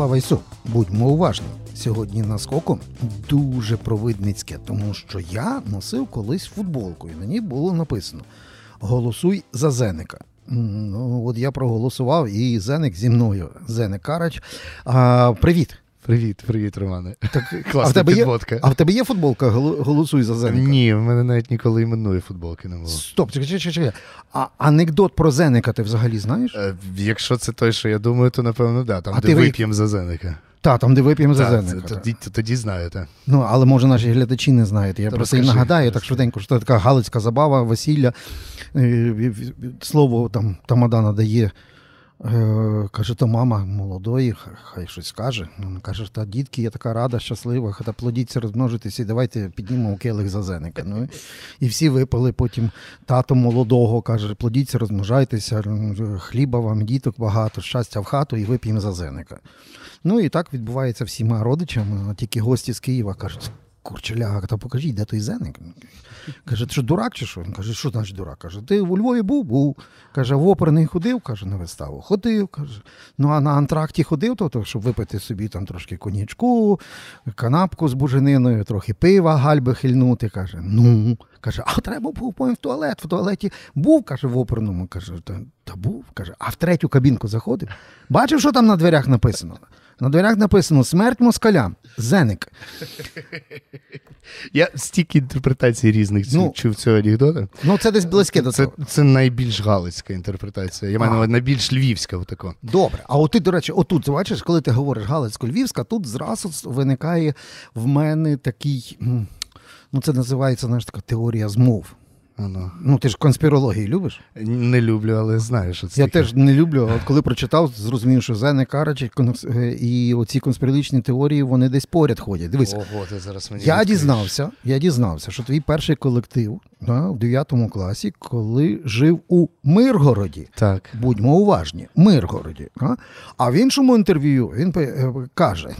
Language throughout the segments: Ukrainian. Слава Ісу! Будьмо уважні, сьогодні наскоком дуже провидницьке, тому що я носив колись футболку, і на ній було написано «Голосуй за Зеника». Ну, от я проголосував, і Зеник зі мною, Зеник Карач. Привіт! Привіт, Романе. Так, класна підводка. А в тебе є футболка «Голосуй за Зеника»? Ні, в мене навіть ніколи іменної футболки не було. Стоп, чекай. А анекдот про Зеника ти взагалі знаєш? Якщо це той, що я думаю, то напевно, да, там, де вип'ємо за Зеника. Так, там, де вип'ємо за Зеника. Тоді знаєте. Ну, але може наші глядачі не знають. Я просто їм нагадаю так швиденько, що така галицька забава, весілля. Слово там Тамадана дає. Каже, то мама молодої, хай щось каже. Каже, та дітки, я така рада, щаслива, та плодіться, розмножитися, і давайте піднімемо келих за Зеника. Ну, і всі випили потім тато молодого, каже, плодіться, розмножайтеся, хліба вам, діток багато, щастя в хату, і вип'ємо за Зеника. Ну і так відбувається всіма родичами, тільки гості з Києва кажуть, курчеляга, та покажіть, де той Зеник. Каже, ти що, дурак чи що? Він каже, що значить дурак? Каже, ти у Львові був. Каже, в оперний ходив, каже, на виставу. Ходив, каже. Ну, а на антракті ходив, то, щоб випити собі там трошки конячку, канапку з бужениною, трохи пива, гальби хильнути, каже. Ну, каже, а треба був в туалет. В туалеті був, каже, в оперному. Каже, та був, каже. А в третю кабінку заходив. Бачив, що там на дверях написано? На дверях написано «Смерть москалям! Зеник!» Я стільки інтерпретацій різних чув цього анекдота. Ну, це десь близьке до цього. Це найбільш галицька інтерпретація. Я маю найбільш львівська отако. Добре. А от ти, до речі, отут, бачиш, коли ти говориш галицько-львівська, тут зразу виникає в мене такий, ну це називається, знаєш, така теорія змов. Ну, ти ж конспірології любиш? Не люблю, але знаю, що це. Я теж не люблю, а коли прочитав, зрозумів, що Зеник Карач і оці конспірологічні теорії, вони десь поряд ходять. Дивись, ого, ти зараз мені я дізнався, що твій перший колектив в 9 класі, коли жив у Миргороді. Так. Будьмо уважні, Миргороді. А в іншому інтерв'ю він каже,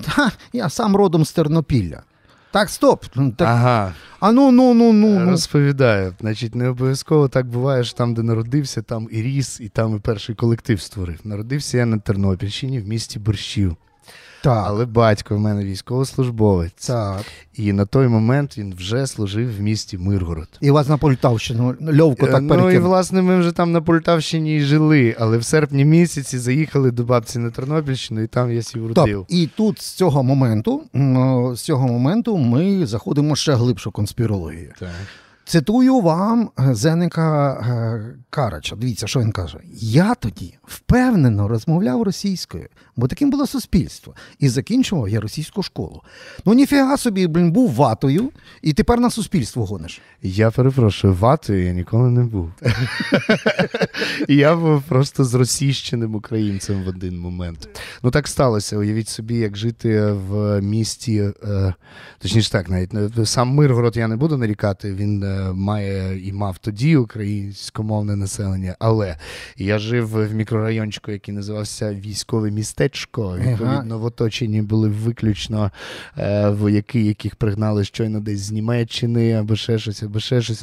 я сам родом з Тернопілля. Так, стоп. Так. Ага. А ну. Розповідаю. Значить, не обов'язково так буває, що там, де народився, там і ріс, і там і перший колектив створив. Народився я на Тернопільщині в місті Борщів. Так. Але батько в мене військовослужбовець. Так. І на той момент він вже служив в місті Миргород. І вас на Полтавщину, Льовку так перекинув. Ну і, власне, ми вже там на Полтавщині і жили, але в серпні місяці заїхали до бабці на Тернопільщину, і там я сів родив. І тут з цього моменту ми заходимо ще глибшу конспірологію. Так. Цитую вам Зеника Карача. Дивіться, що він каже. Я тоді впевнено розмовляв російською, бо таким було суспільство. І закінчував я російську школу. Ну, ніфіга собі, був ватою, і тепер на суспільство гониш. Я перепрошую, ватою я ніколи не був. Я був просто зросійщеним українцем в один момент. Ну, так сталося. Уявіть собі, як жити в місті, точніше так, навіть сам Миргород я не буду нарікати, він має і мав тоді українськомовне населення, але я жив в мікрорайончику, який називався Військове містечко. Відповідно, в оточенні були виключно вояки, яких пригнали щойно десь з Німеччини, або ще щось.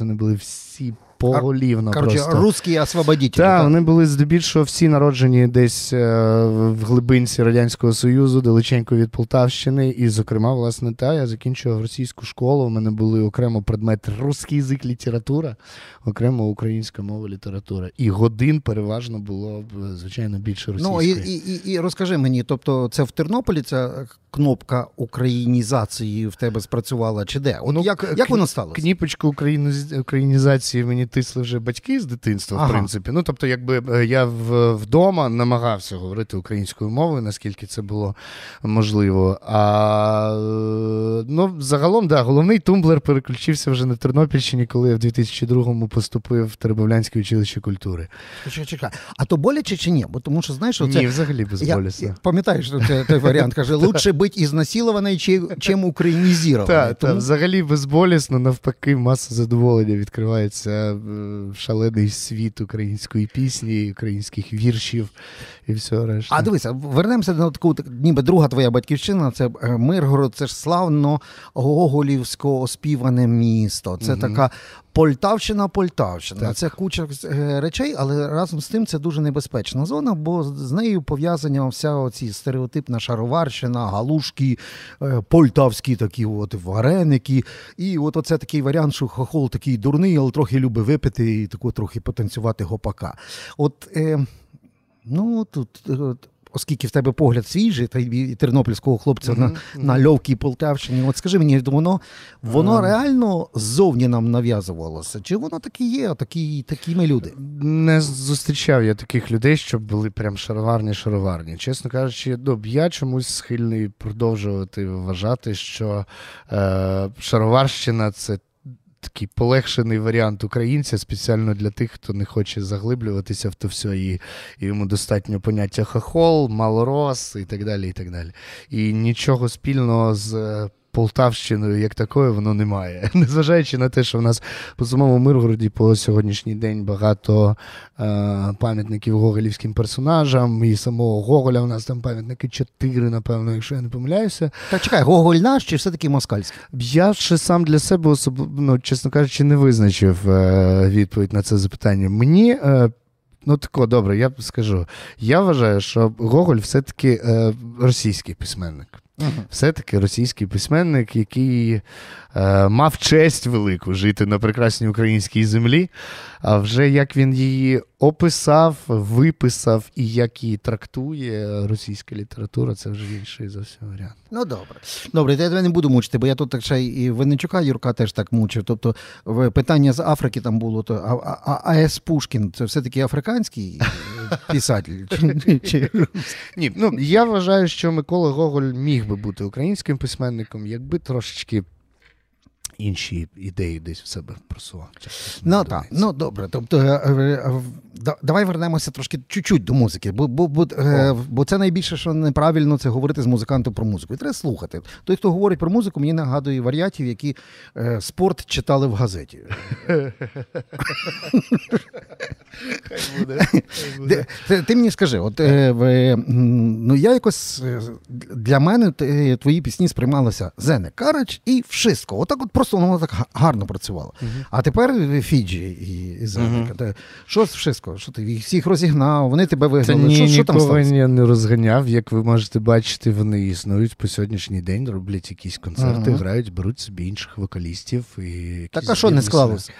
Вони були всі поголівно просто. Русські освободітелі. Так, вони були здебільшого всі народжені десь в глибинці Радянського Союзу, далеченько від Полтавщини. І, зокрема, власне, я закінчував російську школу. У мене були окремо предмет русський язик, література, окремо українська мова, література. І годин переважно було, звичайно, більше російської. Ну, і розкажи мені, тобто це в Тернополі ця кнопка українізації в тебе спрацювала чи де? Ну, як воно сталося? Кніпочку українізації мені тисли вже батьки з дитинства, в принципі. Ну, тобто, якби я вдома намагався говорити українською мовою, наскільки це було можливо. Загалом, да, головний тумблер переключився вже на Тернопільщині, коли я в 2002-му поступив в Теребавлянське училище культури. Чекай. А то боляче чи ні? Бо тому що, знаєш, оце... Ні, взагалі безболісно. Пам'ятаєш, той варіант, каже, лучше бути ізнасилований, чим українізований. Так, взагалі безболісно, навпаки, маса задоволення відкривається шалений світ української пісні, українських віршів і все решта. А дивися, вернемося до таку, ніби друга твоя батьківщина, це Миргород, це ж славно-гоголівсько оспіване місто. Це така Полтавщина. Так. Це куча речей, але разом з тим це дуже небезпечна зона, бо з нею пов'язані вся оці стереотипна шароварщина, галушки, полтавські такі от вареники. І от оце такий варіант, що хохол такий дурний, але трохи любить випити і таку трохи потанцювати гопака. От, ну, тут... Оскільки в тебе погляд свіжий, та й тернопільського хлопця на Льовкій Полтавщині, от скажи мені, воно реально ззовні нам нав'язувалося? Чи воно таке є, такими люди? Не зустрічав я таких людей, щоб були прям шароварні. Чесно кажучи, я чомусь схильний продовжувати вважати, що шароварщина – це такий полегшений варіант українця спеціально для тих, хто не хоче заглиблюватися в то все, і йому достатньо поняття хохол, малорос і так далі, і так далі. І нічого спільного з Полтавщиною як такою воно немає. Незважаючи на те, що в нас по самому Миргороді по сьогоднішній день багато пам'ятників гоголівським персонажам, і самого Гоголя, у нас там пам'ятники 4, напевно, якщо я не помиляюся. Так, чекай, Гоголь наш чи все-таки москальський? Я ще сам для себе особливо, чесно кажучи, не визначив відповідь на це запитання. Мені, добре, я скажу. Я вважаю, що Гоголь все-таки російський письменник. Все-таки російський письменник, який мав честь велику жити на прекрасній українській землі, а вже як він її описав, виписав і як її трактує російська література, це вже інший зовсім варіант. Ну, добре. Добре, я тебе не буду мучити, бо я тут так ще і Винничука Юрка теж так мучив. Тобто питання з Африки там було, то А.С. Пушкін, це все-таки африканський писатель? Ні, я вважаю, що Микола Гоголь міг би бути українським письменником, якби трошечки інші ідеї десь в себе просував. Ну так, добре. Тобто, давай вернемося трошки чуть-чуть до музики, бо це найбільше, що неправильно, це говорити з музикантом про музику. І треба слухати. Той, хто говорить про музику, мені нагадує варіатів, які спорт читали в газеті. Ти мені скажи, я якось, для мене твої пісні сприймалися Зіновій Карач і Вшистко. Отак от просто воно так гарно працювало. А тепер Фіджі і Зіновій. Що з Вшистко? Що ти їх всіх розігнав? Вони тебе вигнали? Ні, нікого я не розганяв. Як ви можете бачити, вони існують по сьогоднішній день, роблять якісь концерти, грають, беруть собі інших вокалістів. Так, а що не склалося?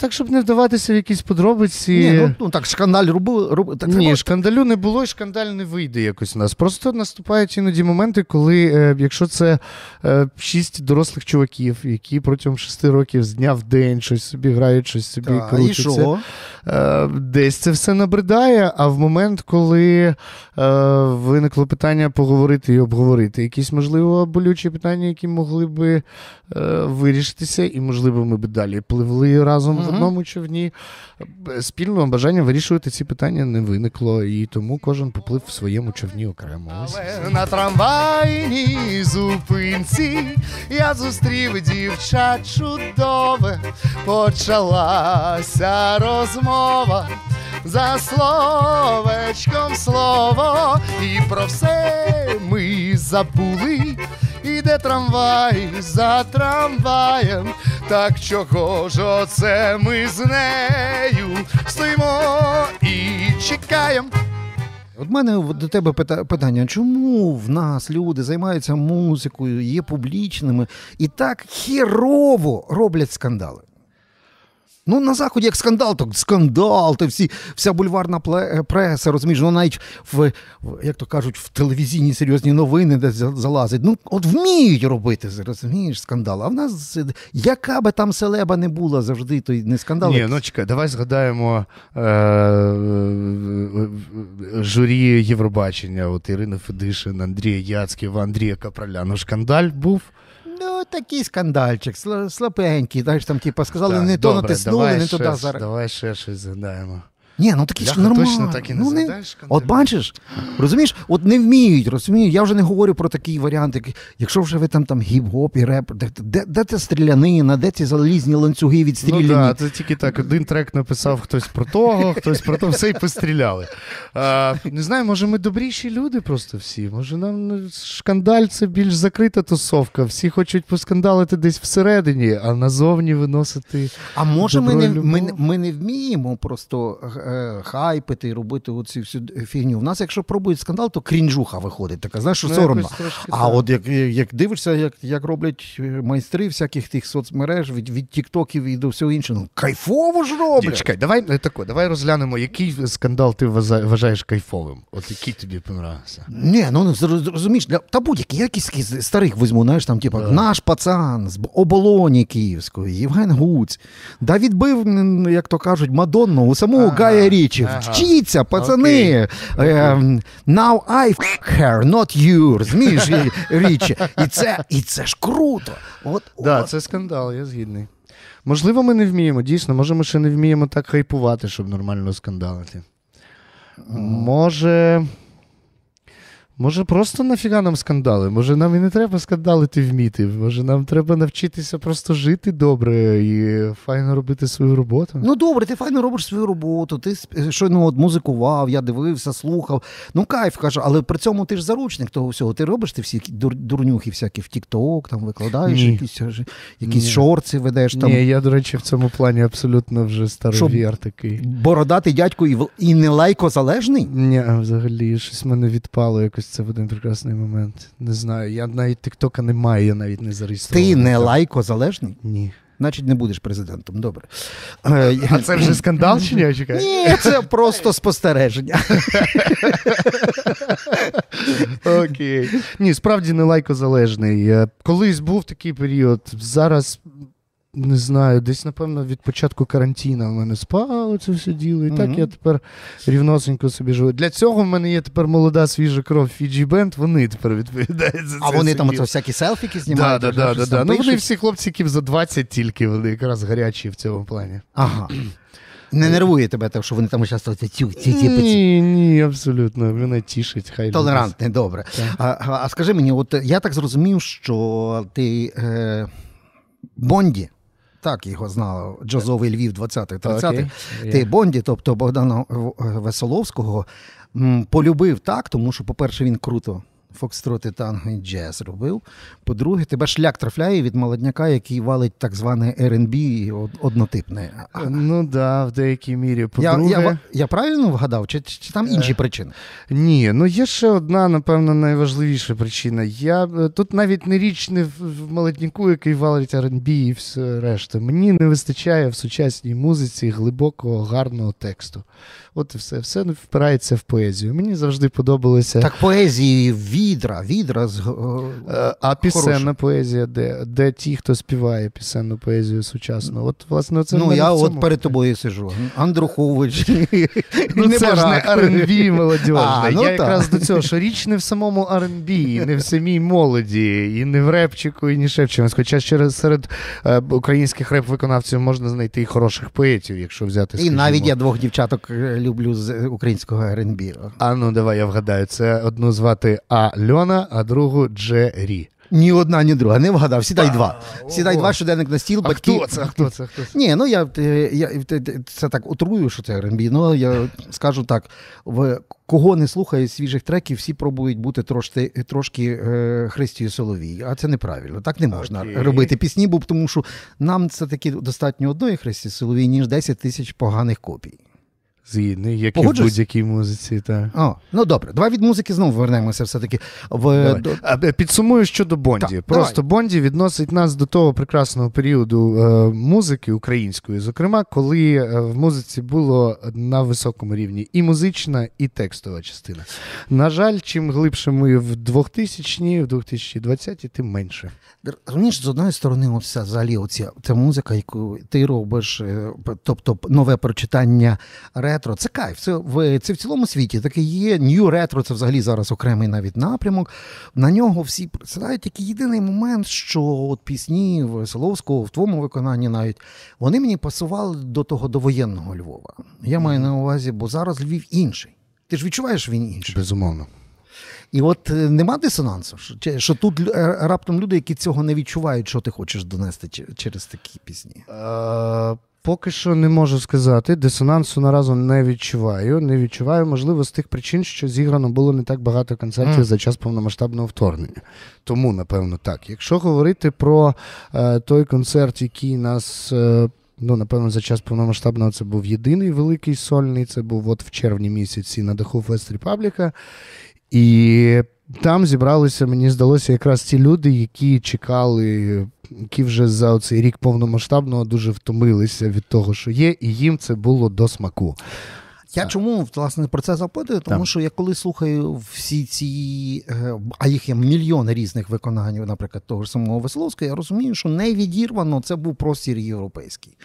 Так, щоб не вдаватися в якісь подробиці... Ні, так, шкандаль робив... Ні, шкандалю не було, і шкандаль не вийде якось у нас. Просто наступають іноді моменти, коли, якщо це 6 дорослих чуваків, які протягом 6 років з дня в день щось собі грають, щось собі крутяться. Десь це все набридає, а в момент, коли виникло питання поговорити і обговорити якісь, можливо, болючі питання, які могли би вирішитися, і, можливо, ми б далі пливли разом в одному човні. Спільного бажання вирішувати ці питання не виникло, і тому кожен поплив в своєму човні окремо. Але на трамвайній зупинці я зустрів дівча чудове, почалася розмова, за словечком слово, і про все ми забули. Іде трамвай за трамваєм, так чого ж оце ми з нею стоїмо і чекаємо. От в мене до тебе питання, чому в нас люди займаються музикою, є публічними і так хірово роблять скандали? Ну, на Заході як скандал, так скандал, то вся бульварна преса, розумієш, ну навіть, як то кажуть, в телевізійні серйозні новини десь залазить. Ну, от вміють робити, розумієш, скандал. А в нас, яка би там селеба не була, завжди то не скандал. Ні, чекай, давай згадаємо журі Євробачення, от Ірина Федишин, Андрій Яцьків, Андрія Капраля. Ну, скандаль був. Ну, такий скандальчик, слабенький, знаєш, там, типу, сказали, не то натиснули, не туди зараз. Давай ще щось згадаємо. Ні, ну такі ж нормально. Точно так і не задаш. От бачиш, розумієш, от не вміють, розумієш, я вже не говорю про такий варіант, як, якщо вже ви там гіп-гоп і реп, де ця стрілянина, де ці залізні ланцюги відстріляні? Ну так, це тільки так, один трек написав хтось про того, все і постріляли. Не знаю, може ми добріші люди просто всі, може нам шкандаль це більш закрита тусовка, всі хочуть поскандалити десь всередині, а назовні виносити. А може ми не вміємо просто хайпити, робити оцю всю фігню. У нас, якщо пробують скандал, то крінжуха виходить така, знаєш, що соромно. А от як дивишся, як роблять майстри всяких тих соцмереж, від тіктоків і до всього іншого, кайфово ж роблять. Чекай, давай розглянемо, який скандал ти вважаєш кайфовим? От який тобі понравився? Ні, ну розумієш, та будь-який, якийсь старих візьму, знаєш, там, типу, наш пацан з оболоні київської, Євген Гуць, да відбив, як то кажуть, Мадонну у самого Гая Річі. Вчіться, пацани! Now I fuck her, not you. Зміж, Річі. І це ж круто. Так, це скандал, я згідний. Можливо, ми не вміємо, дійсно. Може, ми ще не вміємо так хайпувати, щоб нормально скандалити. Може, просто нафіга нам скандали? Може, нам і не треба скандалити вміти? Може, нам треба навчитися просто жити добре і файно робити свою роботу? Ну, добре, ти файно робиш свою роботу, ти щойно от музикував, я дивився, слухав. Ну, кайф, кажу, але при цьому ти ж заручник того всього. Ти робиш ти всі дурнюхи всякі в TikTok, там викладаєш якісь шорти, ведеш там. Ні, я, до речі, в цьому плані абсолютно вже старовір такий. Бородатий дядько і не лайкозалежний? Ні, взагалі, щось мене відпало якось. Це в один прекрасний момент. Не знаю, я навіть тіктока не маю, я навіть не зареєстрований. Ти не лайкозалежний? Ні. Значить, не будеш президентом, добре. А це вже скандал чи ні? Ні, це просто спостереження. Окей. Ні, справді не лайкозалежний. Колись був такий період, зараз... Не знаю, десь, напевно, від початку карантину в мене спало це все діло, і так я тепер рівносенько собі живу. Для цього в мене є тепер молода свіжа кров Fiji Band, вони тепер відповідають за це. А вони там всякі селфіки знімають? Так. Ну вони всі хлопців за 20 тільки, вони якраз гарячі в цьому плані. Ага. Не нервує тебе те, що вони там часто тюк-тюк-тюк-тюк? Ні, абсолютно. Мене тішить. Толерантний, добре. А скажи мені, от я так зрозумів, що ти Бонді, так його знали, джазовий Львів 20-30-х. Ти Бонді, тобто Богдана Веселовського, полюбив так, тому що, по-перше, він круто фокстроти, танго і джаз робив. По-друге, тебе шлях трафляє від молодняка, який валить так зване R&B однотипне. Ну да, в деякій мірі. Я правильно вгадав? Чи там інші причини? Ні, ну є ще одна, напевно, найважливіша причина. Тут навіть не річ не в молодняку, який валить R&B і все решта. Мені не вистачає в сучасній музиці глибокого, гарного тексту. От і все. Все впирається в поезію. Мені завжди подобалося... Так поезії відра з хорошим. А пісенна поезія де? Де ті, хто співає пісенну поезію сучасну? От, власне, це... Ну, я от перед тобою сижу. Андрухович. Ну, це ж не R&B молодіжне. Я якраз до цього, що річ не в самому R&B, і не в самій молоді, і не в репчику, і не Шевченку. Хоча ще серед українських реп-виконавців можна знайти і хороших поетів, якщо взяти... І навіть я двох дівчаток люблю з українського R&B. А ну, давай я вгадаю. Це одну звати А Льона, а другу Джері. Ні одна, ні друга. Не вгадав. Сідай два. Сідай два, щоденник на стіл, батьки. А хто це? Ні, ну я це так отрую, що це R&B, але я скажу так. Кого не слухає свіжих треків, всі пробують бути трошки Хрестію Соловій. А це неправильно. Так не можна робити пісні, бо тому що нам це таки достатньо одної Хресті Соловій, ніж 10 тисяч поганих копій. Згідний, як і в будь-якій музиці. Ну добре, давай від музики знову повернемося все-таки. Підсумую щодо Бонді. Просто Бонді відносить нас до того прекрасного періоду музики української, зокрема, коли в музиці було на високому рівні і музична, і текстова частина. На жаль, чим глибше ми в 2000-ні, в 2020-ті, тим менше. Розумієш, з одної сторони, взагалі, ця музика, яку ти робиш, тобто нове прочитання реп, ретро, це кайф, це в цілому світі таке є. Нью ретро, це взагалі зараз окремий навіть напрямок. На нього всі присідають, тільки єдиний момент, що от пісні Висоловського в твоєму виконанні навіть, вони мені пасували до того довоєнного Львова. Я маю на увазі, бо зараз Львів інший. Ти ж відчуваєш, він інший. Безумовно. І от нема дисонансу, що тут раптом люди, які цього не відчувають, що ти хочеш донести через такі пісні? Поки що не можу сказати. Дисонансу наразі не відчуваю. Не відчуваю, можливо, з тих причин, що зіграно було не так багато концертів за час повномасштабного вторгнення. Тому, напевно, так. Якщо говорити про той концерт, який нас... напевно, за час повномасштабного це був єдиний великий сольний. Це був от в червні місяці на даху Фест Репабліка. І там зібралися, мені здалося, якраз ті люди, які чекали, які вже за оцей рік повномасштабного дуже втомилися від того, що є, і їм це було до смаку. Я чому, власне, про це запитую? Тому що я коли слухаю всі ці, а їх є мільйони різних виконань, наприклад, того ж самого Веселовського, я розумію, що не відірвано це був простір європейський.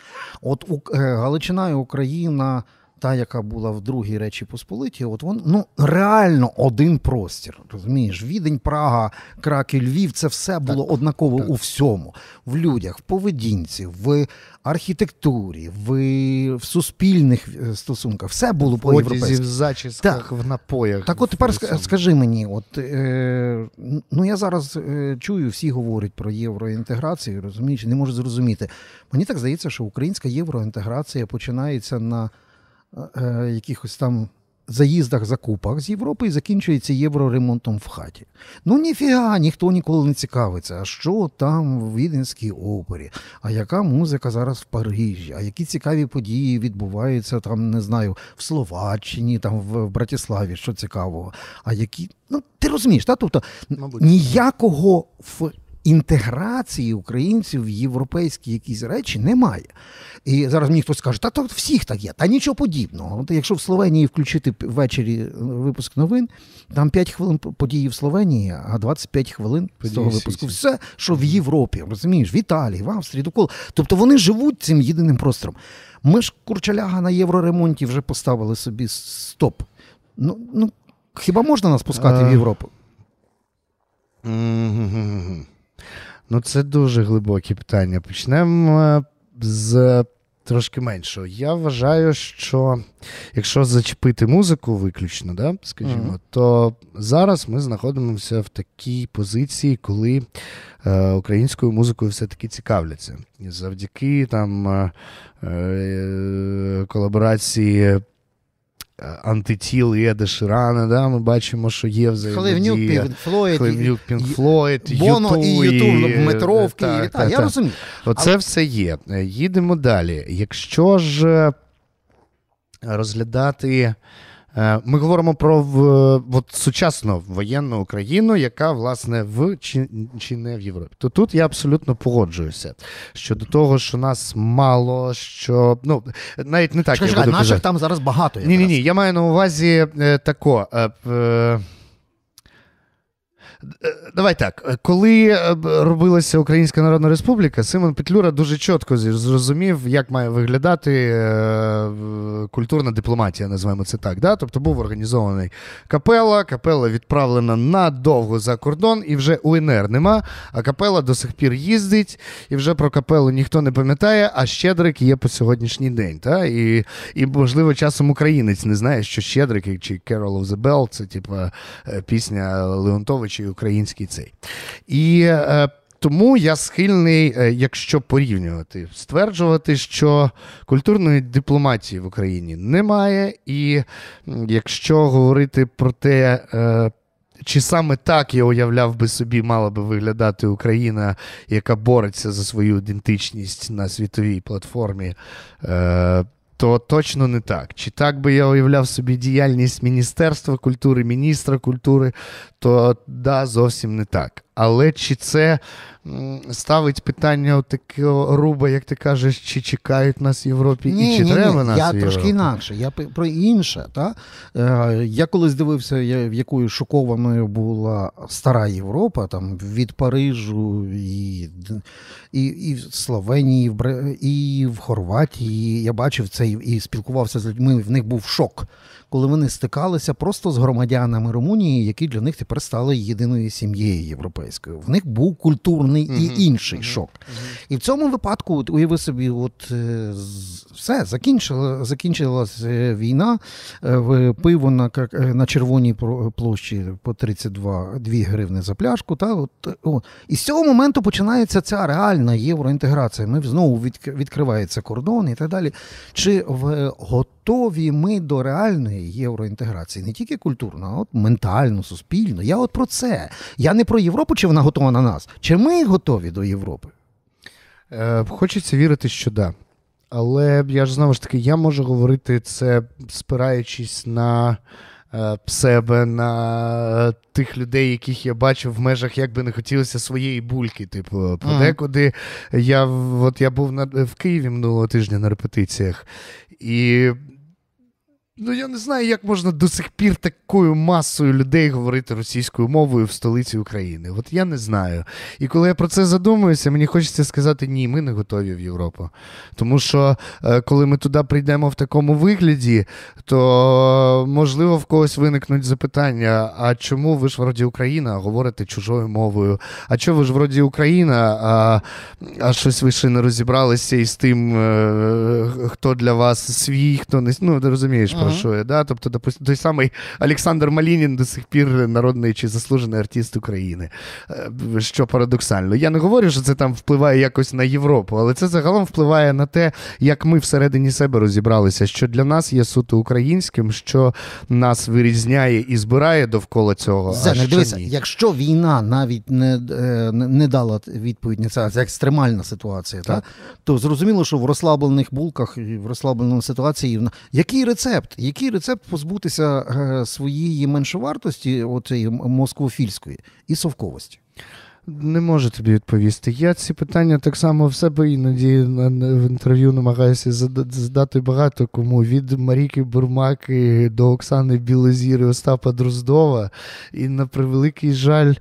От Галичина і Україна, та, яка була в другій Речі Посполитій, от вон, реально один простір, розумієш? Відень, Прага, Краків, Львів, це все було однаково у всьому. В людях, в поведінці, в архітектурі, в суспільних стосунках. Все було по-європейськи. В одязі, в зачісках, в напоях. Так от тепер скажи мені, от, я зараз чую, всі говорять про євроінтеграцію, розумієш, не можу зрозуміти. Мені так здається, що українська євроінтеграція починається на якихось там заїздах, закупах з Європи і закінчується євроремонтом в хаті. Ніфіга, ніхто ніколи не цікавиться, а що там в Віденській опері, а яка музика зараз в Парижі, а які цікаві події відбуваються там, не знаю, в Словаччині, там в Братиславі, що цікавого, а які... ти розумієш, так? Тобто ніякого інтеграції українців в європейські якісь речі немає. І зараз мені хтось каже, та всіх так є, та нічого подібного. От якщо в Словенії включити ввечері випуск новин, там 5 хвилин події в Словенії, а 25 хвилин з того випуску. Все, що в Європі, розумієш, в Італії, в Австрії, доколи. Тобто вони живуть цим єдиним простором. Ми ж, курчаляга, на євроремонті вже поставили собі стоп. Хіба можна нас пускати в Європу? Це дуже глибокі питання. Почнемо з трошки меншого. Я вважаю, що якщо зачепити музику виключно, то зараз ми знаходимося в такій позиції, коли українською музикою все-таки цікавляться. Завдяки колаборації Антитіл і Еда Ширана, ми бачимо, що є взаємодія. Хливнюк, Пінк-Флойд, Боно і Юту, Метровки. Я розумію. Оце все є. Їдемо далі. Якщо ж розглядати... Ми говоримо про сучасну воєнну Україну, яка, власне, в чи не в Європі. То тут я абсолютно погоджуюся щодо того, що нас мало, що... навіть не так я буду казати. Наших там зараз багато. Ні-ні-ні, я маю на увазі тако... Давай так, коли робилася Українська Народна Республіка, Симон Петлюра дуже чітко зрозумів, як має виглядати культурна дипломатія, називаємо це так. Тобто був організований капела, капела відправлена надовго за кордон, і вже УНР нема, а капела до сих пір їздить, і вже про капелу ніхто не пам'ятає, а Щедрик є по сьогоднішній день. І, можливо, часом українець не знає, що Щедрик чи Carol of the Bell – це пісня Леонтовича і український цей. І тому я схильний, якщо порівнювати, стверджувати, що культурної дипломатії в Україні немає. І якщо говорити про те, чи саме так я уявляв би собі, мала би виглядати Україна, яка бореться за свою ідентичність на світовій платформі, то точно не так. Чи так би я уявляв собі діяльність Міністерства культури, міністра культури, то, зовсім не так. Але чи це ставить питання такого руба, як ти кажеш, чи чекають нас в Європі, ні, і чи треба нас в Європі? Ні, я трошки інакше, я про інше. Та? Я колись дивився, якою шокованою була стара Європа, там, від Парижу, і в Словенії, і в Хорватії. Я бачив це і спілкувався з людьми, в них був шок, коли вони стикалися просто з громадянами Румунії, які для них тепер стали єдиною сім'єю європейською. В них був культурний і інший шок. І в цьому випадку, уяви собі, от все, закінчилась війна, пиво на Червоній площі по 32 гривни за пляшку. Та, от. І з цього моменту починається ця реальна євроінтеграція. Ми знову відкривається кордон і так далі. Чи готові ми до реальної євроінтеграції? Не тільки культурно, а от ментально, суспільно. Я от про це. Я не про Європу, чи вона готова на нас. Чи ми готові до Європи? Хочеться вірити, що да. Але я ж знову ж таки, я можу говорити це, спираючись на себе, на тих людей, яких я бачив в межах, як би не хотілося, своєї бульки. Типу, подекуди я був в Києві минулого тижня на репетиціях, і я не знаю, як можна до сих пір такою масою людей говорити російською мовою в столиці України. От я не знаю. І коли я про це задумуюся, мені хочеться сказати, ні, ми не готові в Європу. Тому що, коли ми туди прийдемо в такому вигляді, то, можливо, в когось виникнуть запитання, а чому ви ж вроді Україна, а говорите чужою мовою? А чому ви ж вроді Україна, а щось ви ще не розібралися із тим, хто для вас свій, хто не... Ну, ти розумієш, прошу, да? Тобто, допустим, той самий Олександр Малінін до сих пір народний чи заслужений артист України, що парадоксально. Я не говорю, що це там впливає якось на Європу, але це загалом впливає на те, як ми всередині себе розібралися, що для нас є суто українським, що нас вирізняє і збирає довкола цього, дивися, якщо війна навіть не дала відповідь на це, це екстремальна ситуація, так? То зрозуміло, що в розслаблених булках, в розслабленому ситуації, який рецепт? Який рецепт позбутися своєї меншовартості, оцеї москвофільської, і совковості? Не можу тобі відповісти. Я ці питання так само в себе іноді в інтерв'ю намагаюся задати багато кому. Від Марики Бурмаки до Оксани Білозіри, Остапа Друздова. І, на превеликий жаль,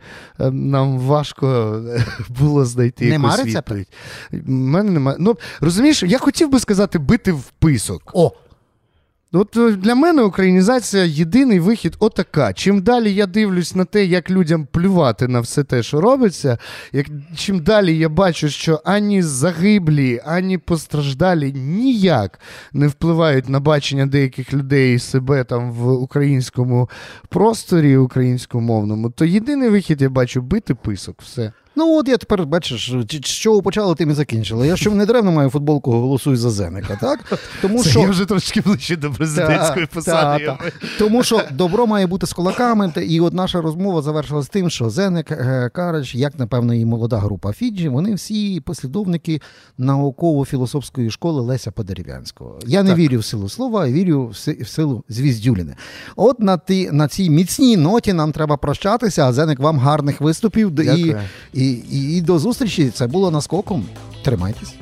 нам важко було знайти якусь відповідь. Мене немає. Ну, розумієш, я хотів би сказати, бити в писок. О! От для мене українізація – єдиний вихід отака. Чим далі я дивлюсь на те, як людям плювати на все те, що робиться, чим далі я бачу, що ані загиблі, ані постраждалі ніяк не впливають на бачення деяких людей себе там в українському просторі, українськомовному, то єдиний вихід я бачу – бити писок, все. Ну от я тепер, бачиш, що почали, тим і закінчили. Я, що не даремно маю футболку «Голосуй за Зеника», так? Тому що... Я вже трошки ближче до президентської посади. Тому що добро має бути з кулаками, і от наша розмова завершилась тим, що Зеник, Карач, як, напевно, і молода група Фіджі, вони всі послідовники науково-філософської школи Леся Подерів'янського. Я не вірю в силу слова, а вірю в силу Звіздюліни. От на цій міцній ноті нам треба прощатися, а Зеник, вам гарних виступів. Дякую. І до зустрічі. Це було «Наскоком». Тримайтесь.